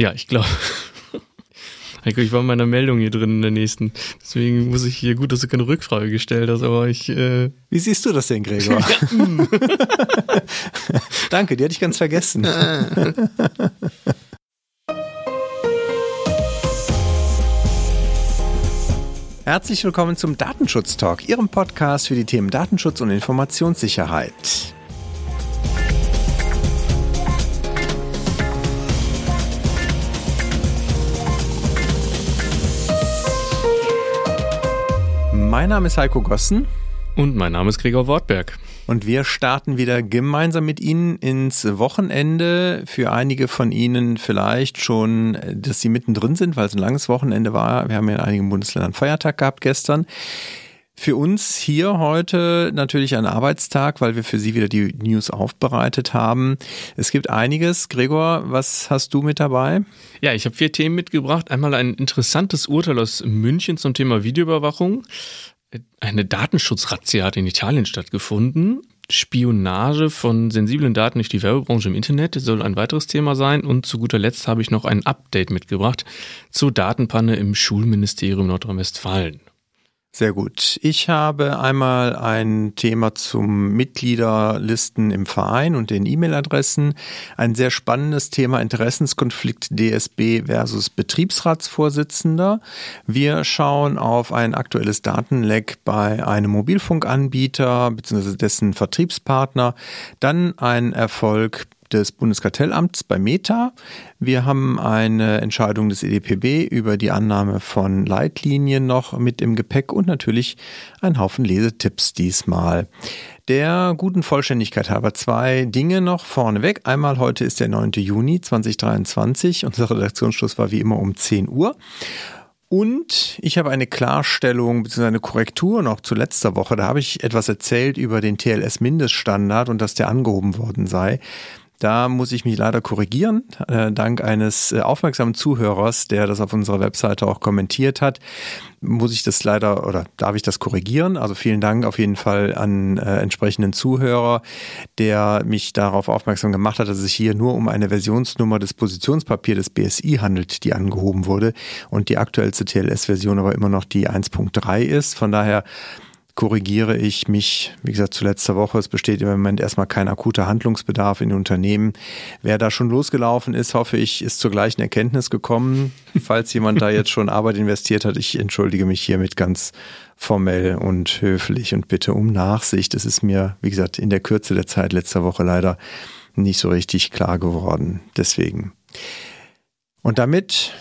Ja, ich glaube. Heiko, ich war in meiner Meldung hier drin in der nächsten. Deswegen muss ich hier, gut, dass du keine Rückfrage gestellt hast, aber ich... Wie siehst du das denn, Gregor? Danke, die hatte ich ganz vergessen. Herzlich willkommen zum Datenschutz-Talk, Ihrem Podcast für die Themen Datenschutz und Informationssicherheit. Mein Name ist Heiko Gossen. Und mein Name ist Gregor Wortberg. Und wir starten wieder gemeinsam mit Ihnen ins Wochenende. Für einige von Ihnen vielleicht schon, dass Sie mittendrin sind, weil es ein langes Wochenende war. Wir haben ja in einigen Bundesländern Feiertag gehabt gestern. Für uns hier heute natürlich ein Arbeitstag, weil wir für Sie wieder die News aufbereitet haben. Es gibt einiges. Gregor, was hast du mit dabei? Ja, ich habe 4 Themen mitgebracht. Einmal ein interessantes Urteil aus München zum Thema Videoüberwachung. Eine Datenschutzrazzia hat in Italien stattgefunden. Spionage von sensiblen Daten durch die Werbebranche im Internet soll ein weiteres Thema sein. Und zu guter Letzt habe ich noch ein Update mitgebracht zur Datenpanne im Schulministerium Nordrhein-Westfalen. Sehr gut. Ich habe einmal ein Thema zum Mitgliederlisten im Verein und den E-Mail-Adressen. Ein sehr spannendes Thema, Interessenskonflikt DSB versus Betriebsratsvorsitzender. Wir schauen auf ein aktuelles Datenleck bei einem Mobilfunkanbieter bzw. dessen Vertriebspartner. Dann ein Erfolg des Bundeskartellamts bei Meta. Wir haben eine Entscheidung des EDPB über die Annahme von Leitlinien noch mit im Gepäck und natürlich einen Haufen Lesetipps diesmal. Der guten Vollständigkeit halber 2 Dinge noch vorneweg. Einmal, heute ist der 9. Juni 2023. Unser Redaktionsschluss war wie immer um 10 Uhr. Und ich habe eine Klarstellung bzw. eine Korrektur noch zu letzter Woche. Da habe ich etwas erzählt über den TLS-Mindeststandard und dass der angehoben worden sei. Da muss ich mich leider korrigieren, dank eines aufmerksamen Zuhörers, der das auf unserer Webseite auch kommentiert hat, muss ich das leider, oder darf ich das korrigieren? Also vielen Dank auf jeden Fall an entsprechenden Zuhörer, der mich darauf aufmerksam gemacht hat, dass es hier nur um eine Versionsnummer des Positionspapiers des BSI handelt, die angehoben wurde und die aktuellste TLS-Version aber immer noch die 1.3 ist. Von daher korrigiere ich mich, wie gesagt, zu letzter Woche. Es besteht im Moment erstmal kein akuter Handlungsbedarf in den Unternehmen. Wer da schon losgelaufen ist, hoffe ich, ist zur gleichen Erkenntnis gekommen. Falls jemand da jetzt schon Arbeit investiert hat, ich entschuldige mich hiermit ganz formell und höflich und bitte um Nachsicht. Es ist mir, wie gesagt, in der Kürze der Zeit letzter Woche leider nicht so richtig klar geworden. Deswegen. Und damit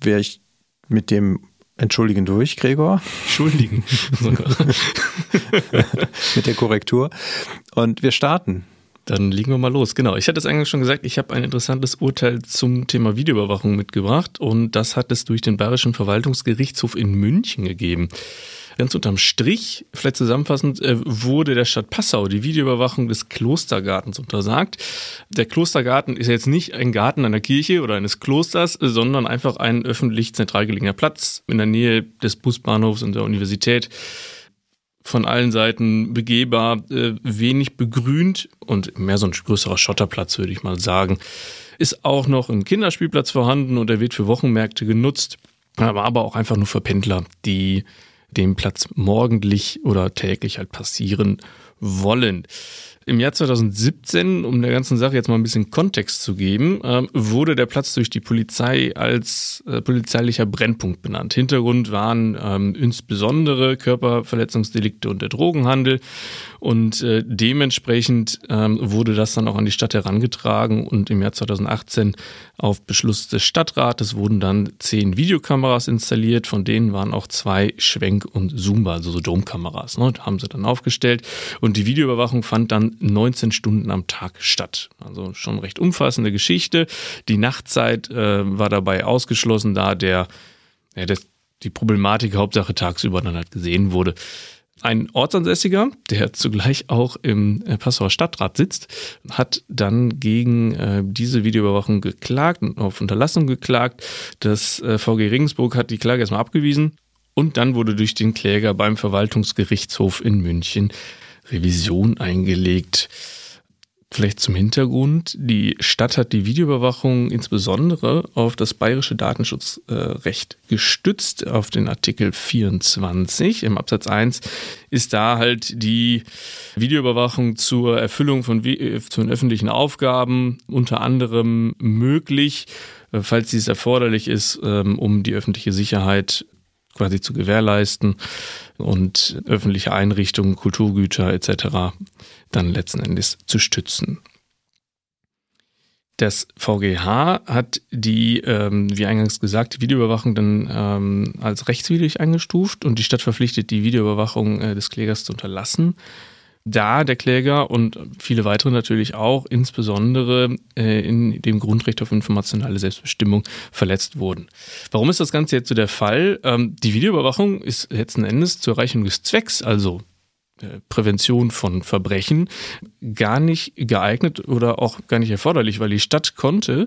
wäre ich mit dem Entschuldigen durch, Gregor. Entschuldigen. Mit der Korrektur. Und wir starten. Dann legen wir mal los. Genau, ich hatte es eigentlich schon gesagt, ich habe ein interessantes Urteil zum Thema Videoüberwachung mitgebracht. Und das hat es durch den Bayerischen Verwaltungsgerichtshof in München gegeben. Ganz unterm Strich, vielleicht zusammenfassend, wurde der Stadt Passau die Videoüberwachung des Klostergartens untersagt. Der Klostergarten ist jetzt nicht ein Garten einer Kirche oder eines Klosters, sondern einfach ein öffentlich zentral gelegener Platz in der Nähe des Busbahnhofs und der Universität. Von allen Seiten begehbar, wenig begrünt und mehr so ein größerer Schotterplatz, würde ich mal sagen. Ist auch noch ein Kinderspielplatz vorhanden und er wird für Wochenmärkte genutzt, aber auch einfach nur für Pendler, die den Platz morgendlich oder täglich halt passieren wollen. Im Jahr 2017, um der ganzen Sache jetzt mal ein bisschen Kontext zu geben, wurde der Platz durch die Polizei als polizeilicher Brennpunkt benannt. Hintergrund waren insbesondere Körperverletzungsdelikte und der Drogenhandel und dementsprechend wurde das dann auch an die Stadt herangetragen und im Jahr 2018 auf Beschluss des Stadtrates wurden dann 10 Videokameras installiert, von denen waren auch 2 Schwenk- und Zoombar, also so Domkameras, ne, haben sie dann aufgestellt und die Videoüberwachung fand dann 19 Stunden am Tag statt. Also schon recht umfassende Geschichte. Die Nachtzeit war dabei ausgeschlossen, da die Problematik Hauptsache tagsüber dann halt gesehen wurde. Ein Ortsansässiger, der zugleich auch im Passauer Stadtrat sitzt, hat dann gegen diese Videoüberwachung geklagt und auf Unterlassung geklagt. Das VG Regensburg hat die Klage erstmal abgewiesen und dann wurde durch den Kläger beim Verwaltungsgerichtshof in München Revision eingelegt. Vielleicht zum Hintergrund, die Stadt hat die Videoüberwachung insbesondere auf das bayerische Datenschutzrecht gestützt, auf den Artikel 24. Im Absatz 1 ist da halt die Videoüberwachung zur Erfüllung von öffentlichen Aufgaben unter anderem möglich, falls dies erforderlich ist, um die öffentliche Sicherheit quasi zu gewährleisten und öffentliche Einrichtungen, Kulturgüter etc. dann letzten Endes zu stützen. Das VGH hat die, wie eingangs gesagt, die Videoüberwachung dann als rechtswidrig eingestuft und die Stadt verpflichtet, die Videoüberwachung des Klägers zu unterlassen, da der Kläger und viele weitere natürlich auch insbesondere in dem Grundrecht auf informationelle Selbstbestimmung verletzt wurden. Warum ist das Ganze jetzt so der Fall? Die Videoüberwachung ist letzten Endes zur Erreichung des Zwecks, also Prävention von Verbrechen, gar nicht geeignet oder auch gar nicht erforderlich, weil die Stadt konnte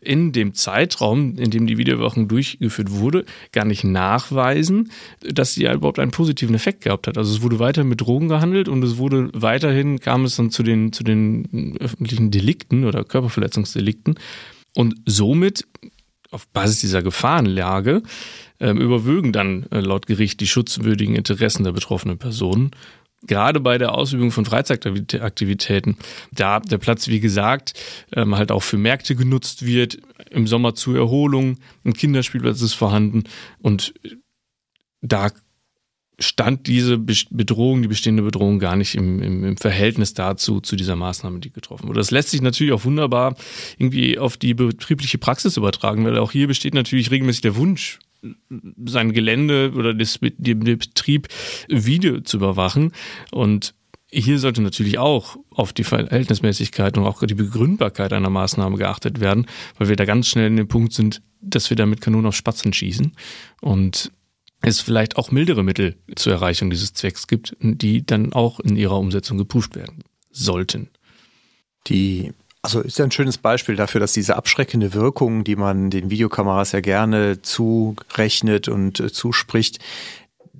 in dem Zeitraum, in dem die Videoüberwachung durchgeführt wurde, gar nicht nachweisen, dass sie überhaupt einen positiven Effekt gehabt hat. Also es wurde weiter mit Drogen gehandelt und es wurde weiterhin, kam es dann zu den öffentlichen Delikten oder Körperverletzungsdelikten und somit auf Basis dieser Gefahrenlage überwögen dann laut Gericht die schutzwürdigen Interessen der betroffenen Personen. Gerade bei der Ausübung von Freizeitaktivitäten, da der Platz, wie gesagt, halt auch für Märkte genutzt wird, im Sommer zur Erholung, ein Kinderspielplatz ist vorhanden und da stand diese Bedrohung, die bestehende Bedrohung gar nicht im Verhältnis dazu, zu dieser Maßnahme, die getroffen wurde. Das lässt sich natürlich auch wunderbar irgendwie auf die betriebliche Praxis übertragen, weil auch hier besteht natürlich regelmäßig der Wunsch, sein Gelände oder den Betrieb Video zu überwachen. Und hier sollte natürlich auch auf die Verhältnismäßigkeit und auch die Begründbarkeit einer Maßnahme geachtet werden, weil wir da ganz schnell in dem Punkt sind, dass wir da mit Kanonen auf Spatzen schießen und es vielleicht auch mildere Mittel zur Erreichung dieses Zwecks gibt, die dann auch in ihrer Umsetzung geprüft werden sollten. Also ist ja ein schönes Beispiel dafür, dass diese abschreckende Wirkung, die man den Videokameras ja gerne zurechnet und zuspricht,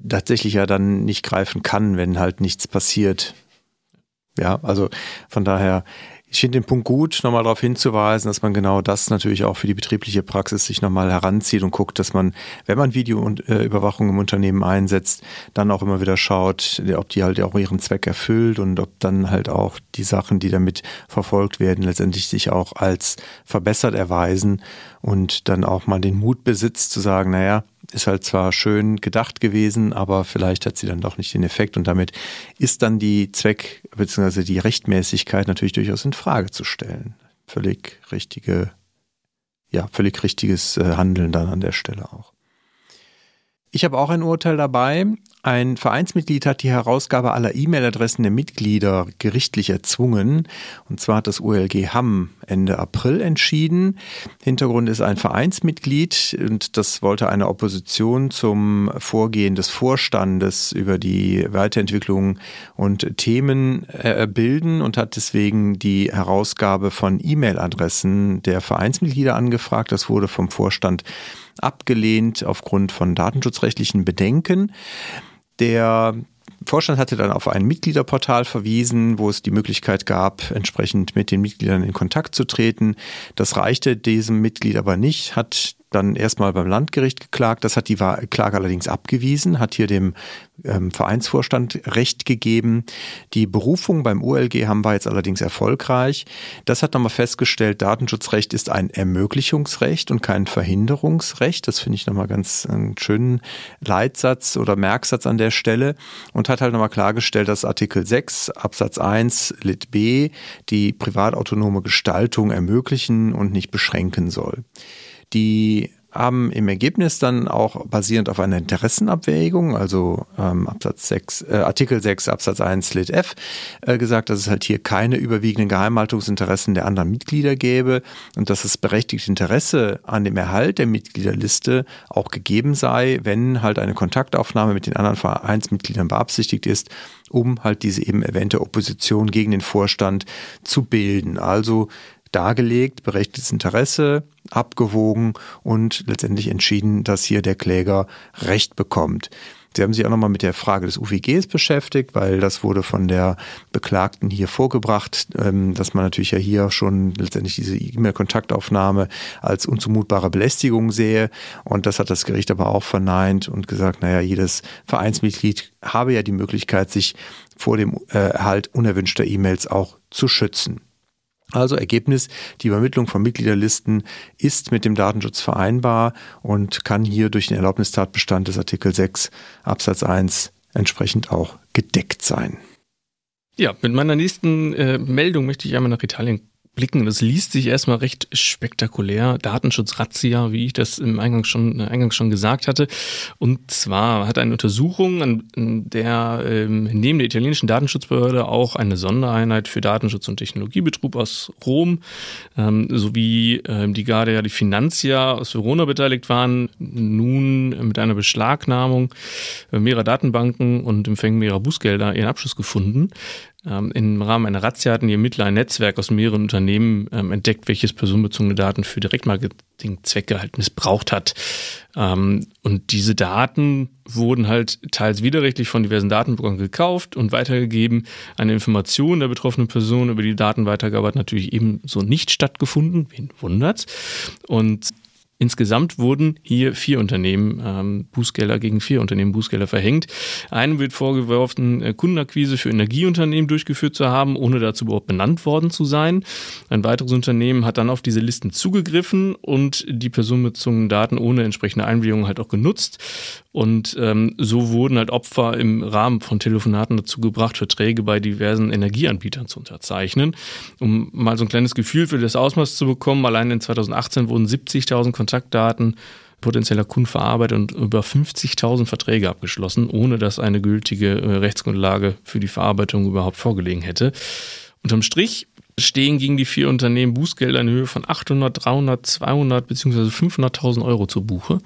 tatsächlich ja dann nicht greifen kann, wenn halt nichts passiert. Ja, also von daher, ich finde den Punkt gut, nochmal darauf hinzuweisen, dass man genau das natürlich auch für die betriebliche Praxis sich nochmal heranzieht und guckt, dass man, wenn man Videoüberwachung im Unternehmen einsetzt, dann auch immer wieder schaut, ob die halt auch ihren Zweck erfüllt und ob dann halt auch die Sachen, die damit verfolgt werden, letztendlich sich auch als verbessert erweisen und dann auch mal den Mut besitzt zu sagen, naja, ist halt zwar schön gedacht gewesen, aber vielleicht hat sie dann doch nicht den Effekt und damit ist dann die Zweck- bzw. die Rechtmäßigkeit natürlich durchaus in Frage zu stellen. Völlig richtiges Handeln dann an der Stelle auch. Ich habe auch ein Urteil dabei. Ein Vereinsmitglied hat die Herausgabe aller E-Mail-Adressen der Mitglieder gerichtlich erzwungen. Und zwar hat das OLG Hamm Ende April entschieden. Hintergrund ist ein Vereinsmitglied und das wollte eine Opposition zum Vorgehen des Vorstandes über die Weiterentwicklung und Themen bilden und hat deswegen die Herausgabe von E-Mail-Adressen der Vereinsmitglieder angefragt. Das wurde vom Vorstand abgelehnt aufgrund von datenschutzrechtlichen Bedenken. Der Vorstand hatte dann auf ein Mitgliederportal verwiesen, wo es die Möglichkeit gab, entsprechend mit den Mitgliedern in Kontakt zu treten. Das reichte diesem Mitglied aber nicht, hat dann erstmal beim Landgericht geklagt. Das hat die Klage allerdings abgewiesen, hat hier dem Vereinsvorstand Recht gegeben. Die Berufung beim OLG Hamm war jetzt allerdings erfolgreich. Das hat nochmal festgestellt, Datenschutzrecht ist ein Ermöglichungsrecht und kein Verhinderungsrecht. Das finde ich nochmal ganz einen schönen Leitsatz oder Merksatz an der Stelle und hat halt nochmal klargestellt, dass Artikel 6 Absatz 1 Lit B die privatautonome Gestaltung ermöglichen und nicht beschränken soll. Die haben im Ergebnis dann auch basierend auf einer Interessenabwägung, also Artikel 6 Absatz 1 Lit F, gesagt, dass es halt hier keine überwiegenden Geheimhaltungsinteressen der anderen Mitglieder gäbe und dass das berechtigte Interesse an dem Erhalt der Mitgliederliste auch gegeben sei, wenn halt eine Kontaktaufnahme mit den anderen Vereinsmitgliedern beabsichtigt ist, um halt diese eben erwähnte Opposition gegen den Vorstand zu bilden. Also dargelegt, berechtigtes Interesse, abgewogen und letztendlich entschieden, dass hier der Kläger Recht bekommt. Sie haben sich auch nochmal mit der Frage des UWGs beschäftigt, weil das wurde von der Beklagten hier vorgebracht, dass man natürlich ja hier schon letztendlich diese E-Mail-Kontaktaufnahme als unzumutbare Belästigung sehe. Und das hat das Gericht aber auch verneint und gesagt, naja, jedes Vereinsmitglied habe ja die Möglichkeit, sich vor dem Erhalt unerwünschter E-Mails auch zu schützen. Also Ergebnis, die Übermittlung von Mitgliederlisten ist mit dem Datenschutz vereinbar und kann hier durch den Erlaubnistatbestand des Artikel 6 Absatz 1 entsprechend auch gedeckt sein. Ja, mit meiner nächsten Meldung möchte ich einmal nach Italien blicken. Das liest sich erstmal recht spektakulär. Datenschutzrazzia, wie ich das im Eingang schon gesagt hatte. Und zwar hat eine Untersuchung, an der neben der italienischen Datenschutzbehörde auch eine Sondereinheit für Datenschutz und Technologiebetrug aus Rom sowie die Guardia di Finanza aus Verona beteiligt waren, nun mit einer Beschlagnahmung mehrerer Datenbanken und Empfängen mehrerer Bußgelder ihren Abschluss gefunden. Im Rahmen einer Razzia hatten die Ermittler ein Netzwerk aus mehreren Unternehmen entdeckt, welches personenbezogene Daten für Direktmarketingzwecke halt missbraucht hat. Und diese Daten wurden halt teils widerrechtlich von diversen Datenbrokern gekauft und weitergegeben. Eine Information der betroffenen Person über die Datenweitergabe hat natürlich ebenso nicht stattgefunden. Wen wundert's? Und insgesamt wurden hier 4 Unternehmen Bußgelder gegen 4 Unternehmen Bußgelder verhängt. Einem wird vorgeworfen, Kundenakquise für Energieunternehmen durchgeführt zu haben, ohne dazu überhaupt benannt worden zu sein. Ein weiteres Unternehmen hat dann auf diese Listen zugegriffen und die personenbezogenen Daten ohne entsprechende Einwilligung halt auch genutzt. Und so wurden halt Opfer im Rahmen von Telefonaten dazu gebracht, Verträge bei diversen Energieanbietern zu unterzeichnen. Um mal so ein kleines Gefühl für das Ausmaß zu bekommen, allein in 2018 wurden 70.000 Kontaktdaten potenzieller Kunden verarbeitet und über 50.000 Verträge abgeschlossen, ohne dass eine gültige Rechtsgrundlage für die Verarbeitung überhaupt vorgelegen hätte. Unterm Strich stehen gegen die 4 Unternehmen Bußgelder in Höhe von 800, 300, 200 bzw. 500.000 Euro zur Buche.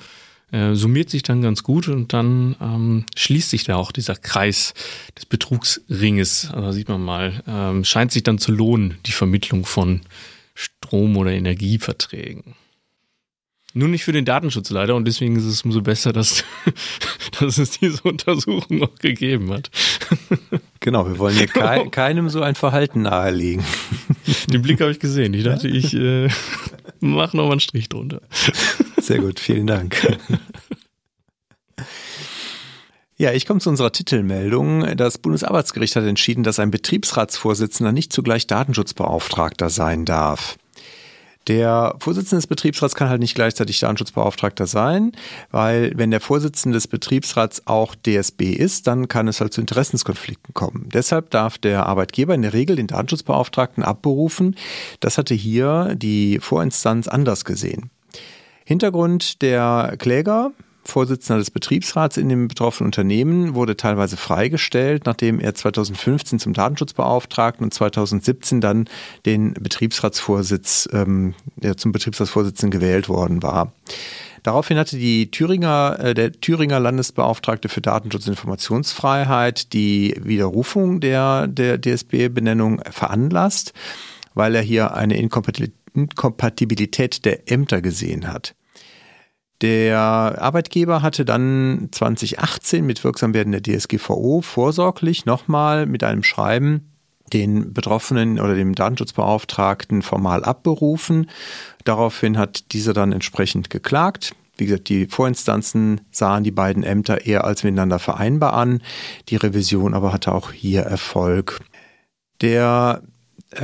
Summiert sich dann ganz gut und dann schließt sich da auch dieser Kreis des Betrugsringes. Also sieht man mal, scheint sich dann zu lohnen, die Vermittlung von Strom- oder Energieverträgen. Nur nicht für den Datenschutz leider und deswegen ist es umso besser, dass es diese Untersuchung auch gegeben hat. Genau, wir wollen hier keinem so ein Verhalten nahelegen. Den Blick habe ich gesehen. Ich dachte, ich mache nochmal einen Strich drunter. Sehr gut, vielen Dank. Ja, ich komme zu unserer Titelmeldung. Das Bundesarbeitsgericht hat entschieden, dass ein Betriebsratsvorsitzender nicht zugleich Datenschutzbeauftragter sein darf. Der Vorsitzende des Betriebsrats kann halt nicht gleichzeitig Datenschutzbeauftragter sein, weil wenn der Vorsitzende des Betriebsrats auch DSB ist, dann kann es halt zu Interessenskonflikten kommen. Deshalb darf der Arbeitgeber in der Regel den Datenschutzbeauftragten abberufen. Das hatte hier die Vorinstanz anders gesehen. Hintergrund: der Kläger, Vorsitzender des Betriebsrats in dem betroffenen Unternehmen, wurde teilweise freigestellt, nachdem er 2015 zum Datenschutzbeauftragten und 2017 dann den Betriebsratsvorsitz, zum Betriebsratsvorsitzenden gewählt worden war. Daraufhin hatte der Thüringer Landesbeauftragte für Datenschutz- und Informationsfreiheit die Widerrufung der DSB-Benennung veranlasst, weil er hier eine Inkompatibilität der Ämter gesehen hat. Der Arbeitgeber hatte dann 2018 mit Wirksamwerden der DSGVO vorsorglich nochmal mit einem Schreiben den Betroffenen oder dem Datenschutzbeauftragten formal abberufen. Daraufhin hat dieser dann entsprechend geklagt. Wie gesagt, die Vorinstanzen sahen die beiden Ämter eher als miteinander vereinbar an. Die Revision aber hatte auch hier Erfolg.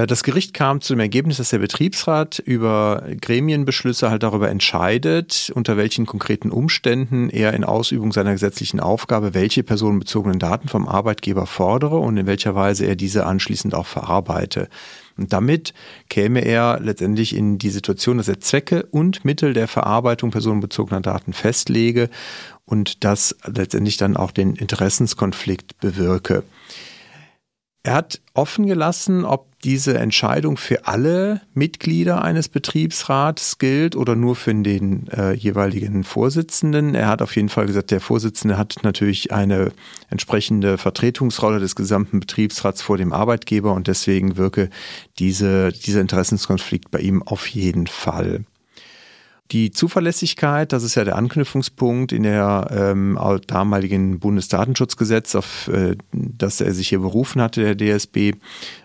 Das Gericht kam zu dem Ergebnis, dass der Betriebsrat über Gremienbeschlüsse halt darüber entscheidet, unter welchen konkreten Umständen er in Ausübung seiner gesetzlichen Aufgabe welche personenbezogenen Daten vom Arbeitgeber fordere und in welcher Weise er diese anschließend auch verarbeite. Und damit käme er letztendlich in die Situation, dass er Zwecke und Mittel der Verarbeitung personenbezogener Daten festlege und das letztendlich dann auch den Interessenskonflikt bewirke. Er hat offen gelassen, ob diese Entscheidung für alle Mitglieder eines Betriebsrats gilt oder nur für den jeweiligen Vorsitzenden. Er hat auf jeden Fall gesagt, der Vorsitzende hat natürlich eine entsprechende Vertretungsrolle des gesamten Betriebsrats vor dem Arbeitgeber und deswegen wirke dieser Interessenskonflikt bei ihm auf jeden Fall. Die Zuverlässigkeit, das ist ja der Anknüpfungspunkt in der damaligen Bundesdatenschutzgesetz, auf das er sich hier berufen hatte, der DSB,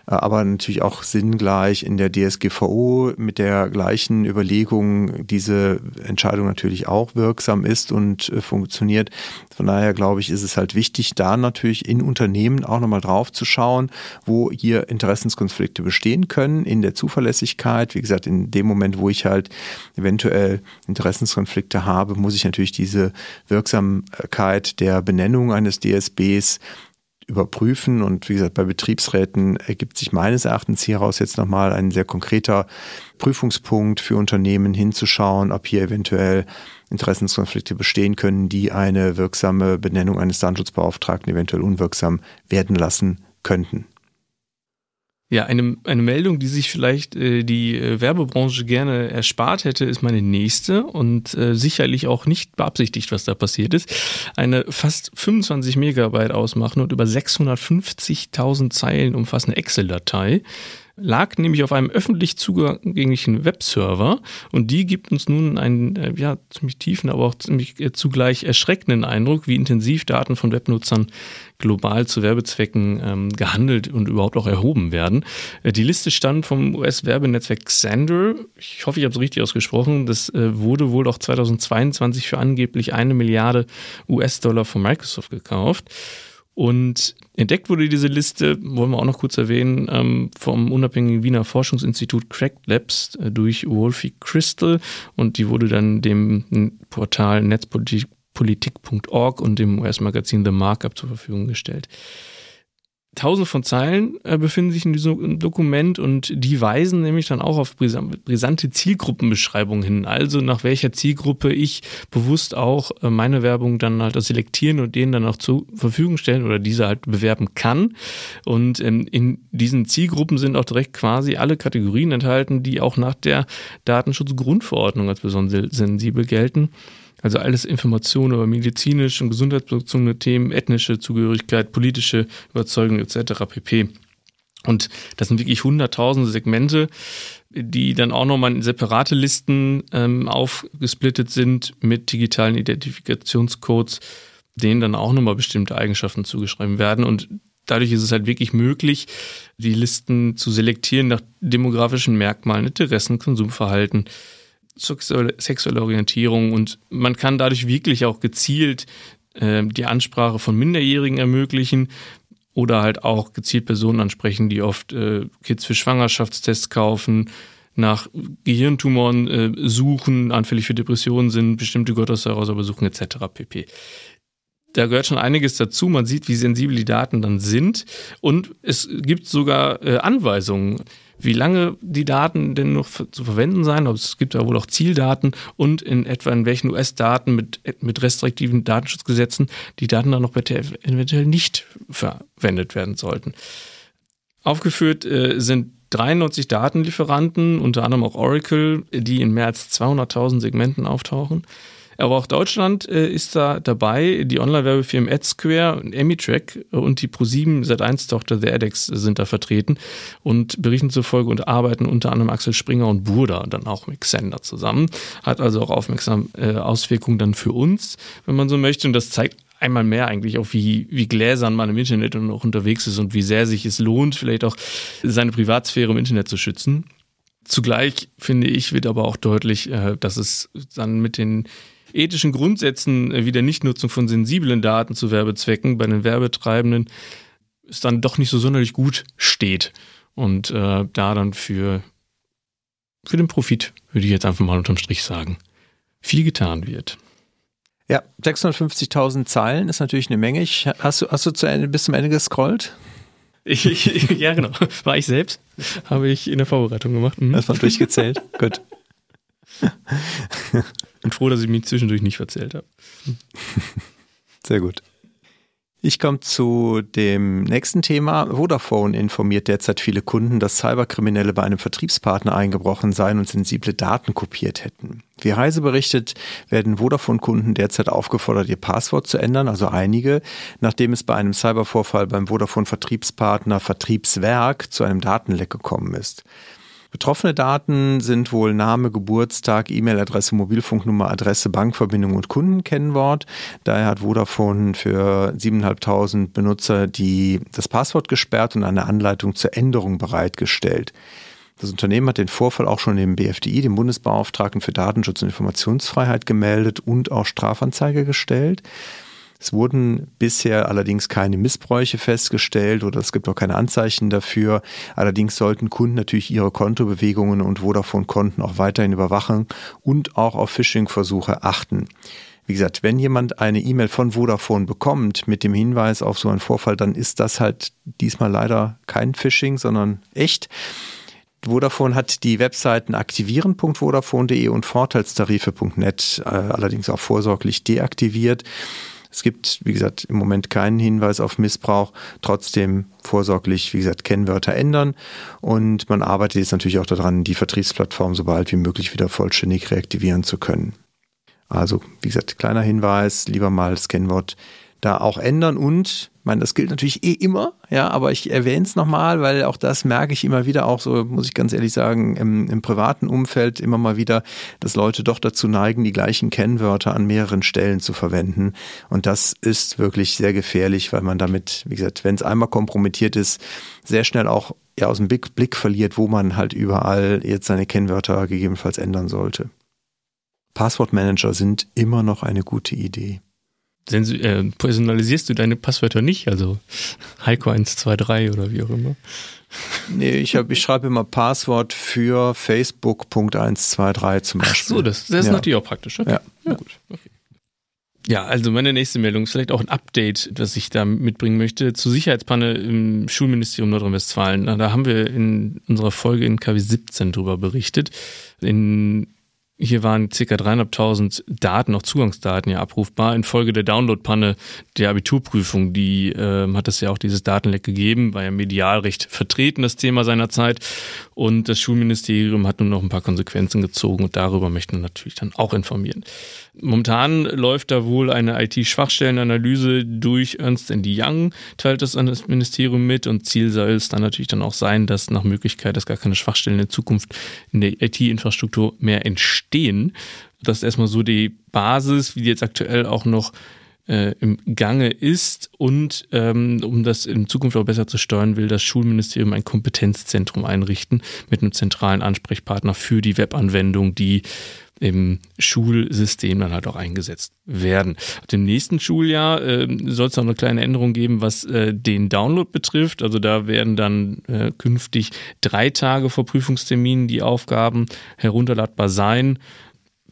aber natürlich auch sinngleich in der DSGVO mit der gleichen Überlegung, diese Entscheidung natürlich auch wirksam ist und funktioniert. Von daher, glaube ich, ist es halt wichtig, da natürlich in Unternehmen auch nochmal drauf zu schauen, wo hier Interessenskonflikte bestehen können in der Zuverlässigkeit. Wie gesagt, in dem Moment, wo ich halt eventuell Interessenskonflikte habe, muss ich natürlich diese Wirksamkeit der Benennung eines DSBs überprüfen. Und wie gesagt, bei Betriebsräten ergibt sich meines Erachtens hieraus jetzt nochmal ein sehr konkreter Prüfungspunkt für Unternehmen hinzuschauen, ob hier eventuell Interessenskonflikte bestehen können, die eine wirksame Benennung eines Datenschutzbeauftragten eventuell unwirksam werden lassen könnten. Ja, eine Meldung, die sich vielleicht die Werbebranche gerne erspart hätte, ist meine nächste und sicherlich auch nicht beabsichtigt, was da passiert ist. Eine fast 25 Megabyte ausmachende und über 650.000 Zeilen umfassende Excel-Datei lag nämlich auf einem öffentlich zugänglichen Webserver und die gibt uns nun einen ziemlich tiefen, aber auch ziemlich zugleich erschreckenden Eindruck, wie intensiv Daten von Webnutzern global zu Werbezwecken gehandelt und überhaupt auch erhoben werden. Die Liste stammt vom US-Werbenetzwerk Xandr. Ich hoffe, ich habe es richtig ausgesprochen. Das wurde wohl auch 2022 für angeblich $1 Milliarde von Microsoft gekauft. Und entdeckt wurde diese Liste, wollen wir auch noch kurz erwähnen, vom unabhängigen Wiener Forschungsinstitut Cracked Labs durch Wolfie Crystal und die wurde dann dem Portal netzpolitik.org und dem US-Magazin The Markup zur Verfügung gestellt. Tausende von Zeilen befinden sich in diesem Dokument und die weisen nämlich dann auch auf brisante Zielgruppenbeschreibungen hin. Also nach welcher Zielgruppe ich bewusst auch meine Werbung dann halt selektieren und denen dann auch zur Verfügung stellen oder diese halt bewerben kann. Und in diesen Zielgruppen sind auch direkt quasi alle Kategorien enthalten, die auch nach der Datenschutzgrundverordnung als besonders sensibel gelten. Also alles Informationen über medizinische und gesundheitsbezogene Themen, ethnische Zugehörigkeit, politische Überzeugung etc. pp. Und das sind wirklich hunderttausende Segmente, die dann auch nochmal in separate Listen aufgesplittet sind mit digitalen Identifikationscodes, denen dann auch nochmal bestimmte Eigenschaften zugeschrieben werden. Und dadurch ist es halt wirklich möglich, die Listen zu selektieren nach demografischen Merkmalen, Interessen, Konsumverhalten, sexuelle Orientierung und man kann dadurch wirklich auch gezielt die Ansprache von Minderjährigen ermöglichen oder halt auch gezielt Personen ansprechen, die oft Kits für Schwangerschaftstests kaufen, nach Gehirntumoren suchen, anfällig für Depressionen sind, bestimmte Gotteshäuser suchen etc. pp. Da gehört schon einiges dazu. Man sieht, wie sensibel die Daten dann sind und es gibt sogar Anweisungen, wie lange die Daten denn noch zu verwenden sein, aber es gibt ja wohl auch Zieldaten und in etwa in welchen US-Daten mit restriktiven Datenschutzgesetzen die Daten dann noch eventuell nicht verwendet werden sollten. Aufgeführt sind 93 Datenlieferanten, unter anderem auch Oracle, die in mehr als 200.000 Segmenten auftauchen. Aber auch Deutschland ist da dabei. Die Online-Werbefirmen AdSquare und Amitrack und die ProSieben-Sat1-Tochter The Addex sind da vertreten und berichten zufolge und arbeiten unter anderem Axel Springer und Burda dann auch mit Xandr zusammen. Hat also auch Auswirkungen dann für uns, wenn man so möchte. Und das zeigt einmal mehr eigentlich auch, wie gläsern man im Internet und auch unterwegs ist und wie sehr sich es lohnt, vielleicht auch seine Privatsphäre im Internet zu schützen. Zugleich, finde ich, wird aber auch deutlich, dass es dann mit den ethischen Grundsätzen wie der Nichtnutzung von sensiblen Daten zu Werbezwecken bei den Werbetreibenden ist dann doch nicht so sonderlich gut steht und da dann für den Profit, würde ich jetzt einfach mal unterm Strich sagen, viel getan wird. Ja, 650.000 Zeilen ist natürlich eine Menge. Hast du bis zum Ende gescrollt? Ja, genau. War ich selbst. Habe ich in der Vorbereitung gemacht. Erstmal durchgezählt. Gut. Ich bin froh, dass ich mich zwischendurch nicht verzählt habe. Sehr gut. Ich komme zu dem nächsten Thema. Vodafone informiert derzeit viele Kunden, dass Cyberkriminelle bei einem Vertriebspartner eingebrochen seien und sensible Daten kopiert hätten. Wie Heise berichtet, werden Vodafone-Kunden derzeit aufgefordert, ihr Passwort zu ändern, also einige, nachdem es bei einem Cybervorfall beim Vodafone-Vertriebspartner Vertriebswerk zu einem Datenleck gekommen ist. Betroffene Daten sind wohl Name, Geburtstag, E-Mail-Adresse, Mobilfunknummer, Adresse, Bankverbindung und Kundenkennwort. Daher hat Vodafone für 7.500 Benutzer das Passwort gesperrt und eine Anleitung zur Änderung bereitgestellt. Das Unternehmen hat den Vorfall auch schon dem BfDI, dem Bundesbeauftragten für Datenschutz- und Informationsfreiheit, gemeldet und auch Strafanzeige gestellt. Es wurden bisher allerdings keine Missbräuche festgestellt oder es gibt auch keine Anzeichen dafür. Allerdings sollten Kunden natürlich ihre Kontobewegungen und Vodafone-Konten auch weiterhin überwachen und auch auf Phishing-Versuche achten. Wie gesagt, wenn jemand eine E-Mail von Vodafone bekommt mit dem Hinweis auf so einen Vorfall, dann ist das halt diesmal leider kein Phishing, sondern echt. Vodafone hat die Webseiten aktivieren.vodafone.de und vorteilstarife.net allerdings auch vorsorglich deaktiviert. Es gibt, wie gesagt, im Moment keinen Hinweis auf Missbrauch, trotzdem vorsorglich, wie gesagt, Kennwörter ändern und man arbeitet jetzt natürlich auch daran, die Vertriebsplattform so bald wie möglich wieder vollständig reaktivieren zu können. Also, wie gesagt, kleiner Hinweis, lieber mal das Kennwort da auch ändern und, ich meine, das gilt natürlich eh immer, ja, aber ich erwähne es nochmal, weil auch das merke ich immer wieder, auch so, muss ich ganz ehrlich sagen, im privaten Umfeld immer mal wieder, dass Leute doch dazu neigen, die gleichen Kennwörter an mehreren Stellen zu verwenden und das ist wirklich sehr gefährlich, weil man damit, wie gesagt, wenn es einmal kompromittiert ist, sehr schnell auch aus dem Blick verliert, wo man halt überall jetzt seine Kennwörter gegebenenfalls ändern sollte. Passwortmanager sind immer noch eine gute Idee. Personalisierst du deine Passwörter nicht? Also Heiko 123 oder wie auch immer? Nee, ich schreibe immer Passwort für Facebook.123 zum Beispiel. Ach so, das ist natürlich auch praktisch. Okay. Ja. Gut. Okay. Ja, also meine nächste Meldung ist vielleicht auch ein Update, was ich da mitbringen möchte, zur Sicherheitspanne im Schulministerium Nordrhein-Westfalen. Da haben wir in unserer Folge in KW 17 drüber berichtet. Hier waren ca. 3.500 Daten, auch Zugangsdaten, ja abrufbar. Infolge der Downloadpanne der Abiturprüfung, die hat es ja auch dieses Datenleck gegeben, war ja medial recht vertreten, das Thema seinerzeit. Und das Schulministerium hat nun noch ein paar Konsequenzen gezogen und darüber möchten wir natürlich dann auch informieren. Momentan läuft da wohl eine IT-Schwachstellenanalyse durch Ernst & Young, teilt das an das Ministerium mit und Ziel soll es dann natürlich dann auch sein, dass nach Möglichkeit, dass gar keine Schwachstellen in Zukunft in der IT-Infrastruktur mehr entstehen. Das ist erstmal so die Basis, wie die jetzt aktuell auch noch im Gange ist und um das in Zukunft auch besser zu steuern, will das Schulministerium ein Kompetenzzentrum einrichten mit einem zentralen Ansprechpartner für die Webanwendung, die im Schulsystem dann halt auch eingesetzt werden. Ab dem nächsten Schuljahr soll es auch eine kleine Änderung geben, was den Download betrifft. Also da werden dann künftig 3 Tage vor Prüfungsterminen die Aufgaben herunterladbar sein.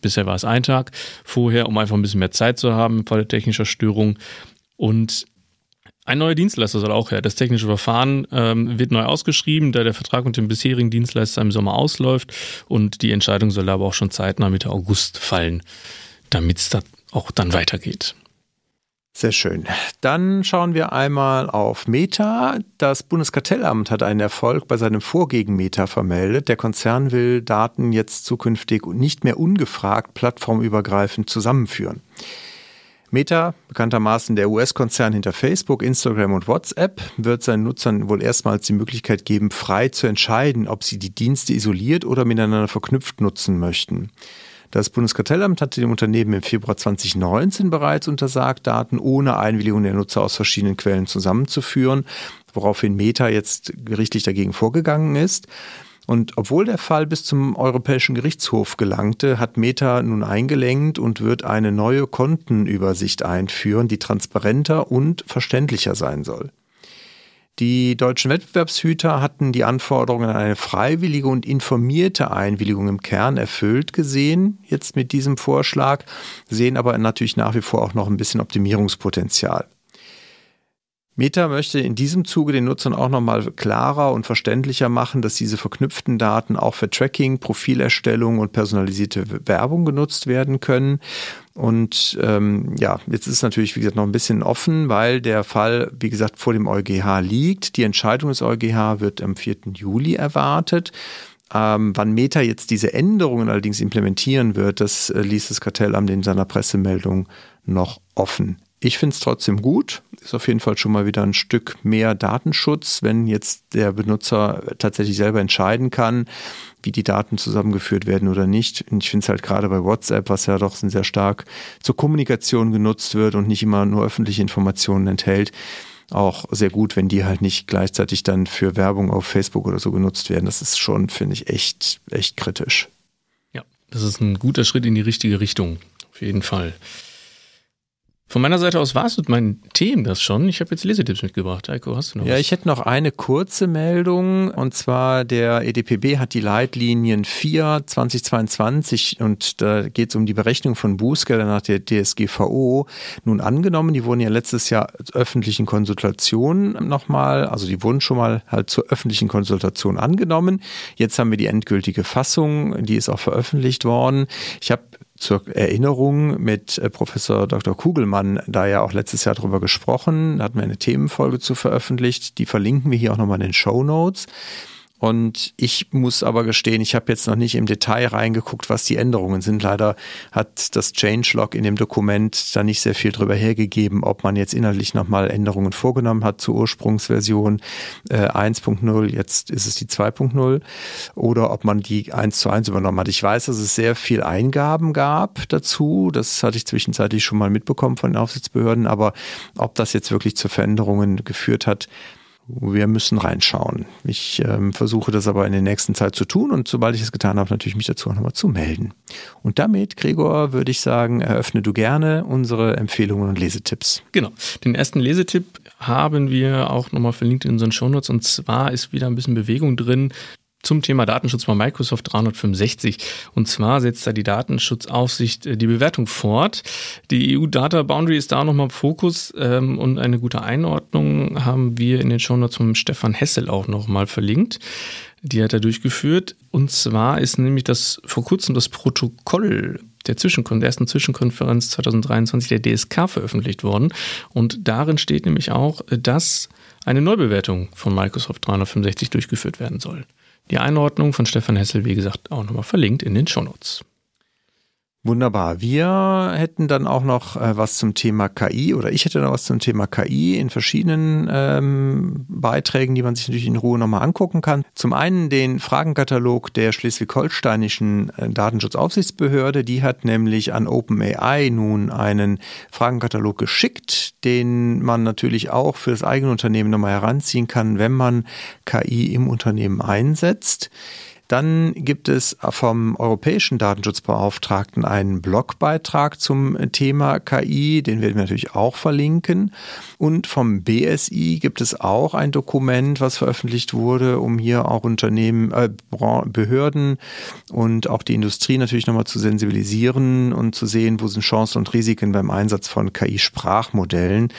Bisher war es ein Tag vorher, um einfach ein bisschen mehr Zeit zu haben im Falle technischer Störung. Und ein neuer Dienstleister soll auch her. Das technische Verfahren wird neu ausgeschrieben, da der Vertrag mit dem bisherigen Dienstleister im Sommer ausläuft. Und die Entscheidung soll aber auch schon zeitnah Mitte August fallen, damit es da auch dann weitergeht. Sehr schön. Dann schauen wir einmal auf Meta. Das Bundeskartellamt hat einen Erfolg bei seinem Vor gegen Meta vermeldet. Der Konzern will Daten jetzt zukünftig und nicht mehr ungefragt plattformübergreifend zusammenführen. Meta, bekanntermaßen der US-Konzern hinter Facebook, Instagram und WhatsApp, wird seinen Nutzern wohl erstmals die Möglichkeit geben, frei zu entscheiden, ob sie die Dienste isoliert oder miteinander verknüpft nutzen möchten. Das Bundeskartellamt hatte dem Unternehmen im Februar 2019 bereits untersagt, Daten ohne Einwilligung der Nutzer aus verschiedenen Quellen zusammenzuführen, woraufhin Meta jetzt gerichtlich dagegen vorgegangen ist. Und obwohl der Fall bis zum Europäischen Gerichtshof gelangte, hat Meta nun eingelenkt und wird eine neue Kontenübersicht einführen, die transparenter und verständlicher sein soll. Die deutschen Wettbewerbshüter hatten die Anforderungen an eine freiwillige und informierte Einwilligung im Kern erfüllt gesehen, jetzt mit diesem Vorschlag, sehen aber natürlich nach wie vor auch noch ein bisschen Optimierungspotenzial. Meta möchte in diesem Zuge den Nutzern auch nochmal klarer und verständlicher machen, dass diese verknüpften Daten auch für Tracking, Profilerstellung und personalisierte Werbung genutzt werden können. Und jetzt ist es natürlich, wie gesagt, noch ein bisschen offen, weil der Fall, wie gesagt, vor dem EuGH liegt. Die Entscheidung des EuGH wird am 4. Juli erwartet. Wann Meta jetzt diese Änderungen allerdings implementieren wird, das ließ das Kartellamt in seiner Pressemeldung noch offen. Ich finde es trotzdem gut. Ist auf jeden Fall schon mal wieder ein Stück mehr Datenschutz, wenn jetzt der Benutzer tatsächlich selber entscheiden kann, wie die Daten zusammengeführt werden oder nicht. Und ich finde es halt gerade bei WhatsApp, was ja doch sehr stark zur Kommunikation genutzt wird und nicht immer nur öffentliche Informationen enthält, auch sehr gut, wenn die halt nicht gleichzeitig dann für Werbung auf Facebook oder so genutzt werden. Das ist schon, finde ich, echt kritisch. Ja, das ist ein guter Schritt in die richtige Richtung. Auf jeden Fall. Von meiner Seite aus war es mit meinen Themen das schon. Ich habe jetzt Lesetipps mitgebracht. Heiko, hast du noch was? Ja, ich hätte noch eine kurze Meldung. Und zwar der EDPB hat die Leitlinien 4 2022 und da geht es um die Berechnung von Bußgeldern nach der DSGVO nun angenommen. Die wurden ja letztes Jahr zur öffentlichen Konsultation nochmal, also die wurden schon mal halt zur öffentlichen Konsultation angenommen. Jetzt haben wir die endgültige Fassung, die ist auch veröffentlicht worden. Ich habe zur Erinnerung mit Professor Dr. Kugelmann da ja auch letztes Jahr drüber gesprochen, da hatten wir eine Themenfolge zu veröffentlicht, die verlinken wir hier auch nochmal in den Shownotes. Und ich muss aber gestehen, ich habe jetzt noch nicht im Detail reingeguckt, was die Änderungen sind. Leider hat das Changelog in dem Dokument da nicht sehr viel drüber hergegeben, ob man jetzt inhaltlich nochmal Änderungen vorgenommen hat zur Ursprungsversion 1.0, jetzt ist es die 2.0, oder ob man die 1:1 übernommen hat. Ich weiß, dass es sehr viel Eingaben gab dazu. Das hatte ich zwischenzeitlich schon mal mitbekommen von den Aufsichtsbehörden. Aber ob das jetzt wirklich zu Veränderungen geführt hat, wir müssen reinschauen. Ich versuche das aber in der nächsten Zeit zu tun und sobald ich es getan habe, natürlich mich dazu auch nochmal zu melden. Und damit, Gregor, würde ich sagen, eröffne du gerne unsere Empfehlungen und Lesetipps. Genau. Den ersten Lesetipp haben wir auch nochmal verlinkt in unseren Shownotes und zwar ist wieder ein bisschen Bewegung drin zum Thema Datenschutz bei Microsoft 365. Und zwar setzt da die Datenschutzaufsicht die Bewertung fort. Die EU Data Boundary ist da nochmal im Fokus und eine gute Einordnung haben wir in den Shownotes von Stefan Hessel auch nochmal verlinkt. Die hat er durchgeführt. Und zwar ist nämlich das vor kurzem das Protokoll der ersten Zwischenkonferenz 2023 der DSK veröffentlicht worden. Und darin steht nämlich auch, dass eine Neubewertung von Microsoft 365 durchgeführt werden soll. Die Einordnung von Stefan Hessel, wie gesagt, auch nochmal verlinkt in den Shownotes. Wunderbar. Wir hätten dann auch noch was zum Thema KI oder ich hätte noch was zum Thema KI in verschiedenen Beiträgen, die man sich natürlich in Ruhe nochmal angucken kann. Zum einen den Fragenkatalog der schleswig-holsteinischen Datenschutzaufsichtsbehörde. Die hat nämlich an OpenAI nun einen Fragenkatalog geschickt, den man natürlich auch für das eigene Unternehmen nochmal heranziehen kann, wenn man KI im Unternehmen einsetzt. Dann gibt es vom europäischen Datenschutzbeauftragten einen Blogbeitrag zum Thema KI, den werden wir natürlich auch verlinken. Und vom BSI gibt es auch ein Dokument, was veröffentlicht wurde, um hier auch Unternehmen, Behörden und auch die Industrie natürlich nochmal zu sensibilisieren und zu sehen, wo sind Chancen und Risiken beim Einsatz von KI-Sprachmodellen.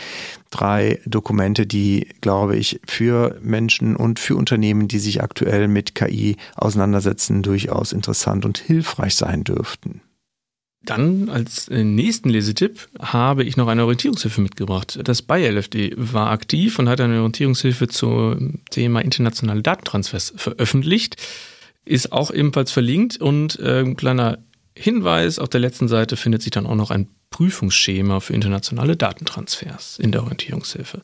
3 Dokumente, die, glaube ich, für Menschen und für Unternehmen, die sich aktuell mit KI auseinandersetzen, durchaus interessant und hilfreich sein dürften. Dann als nächsten Lesetipp habe ich noch eine Orientierungshilfe mitgebracht. Das BayerLFD war aktiv und hat eine Orientierungshilfe zum Thema internationale Datentransfers veröffentlicht. Ist auch ebenfalls verlinkt und ein kleiner Hinweis, auf der letzten Seite findet sich dann auch noch ein Prüfungsschema für internationale Datentransfers in der Orientierungshilfe.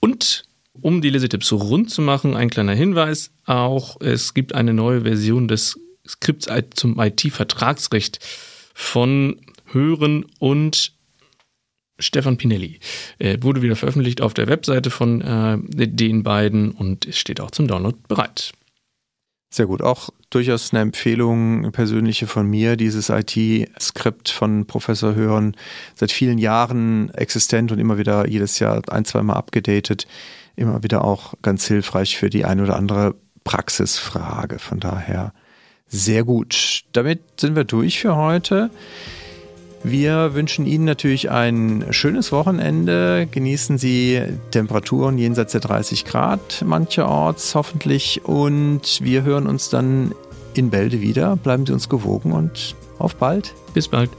Und um die Lesetipps rund zu machen, ein kleiner Hinweis auch, es gibt eine neue Version des Skripts zum IT-Vertragsrecht von Hören und Stefan Pinelli. Wurde wieder veröffentlicht auf der Webseite von den beiden und steht auch zum Download bereit. Sehr gut, auch durchaus eine Empfehlung, eine persönliche von mir, dieses IT-Skript von Professor Hören, seit vielen Jahren existent und immer wieder jedes Jahr ein-, zweimal abgedatet, immer wieder auch ganz hilfreich für die ein oder andere Praxisfrage. Von daher sehr gut. Damit sind wir durch für heute. Wir wünschen Ihnen natürlich ein schönes Wochenende. Genießen Sie Temperaturen jenseits der 30 Grad mancherorts hoffentlich. Und wir hören uns dann in Bälde wieder. Bleiben Sie uns gewogen und auf bald. Bis bald.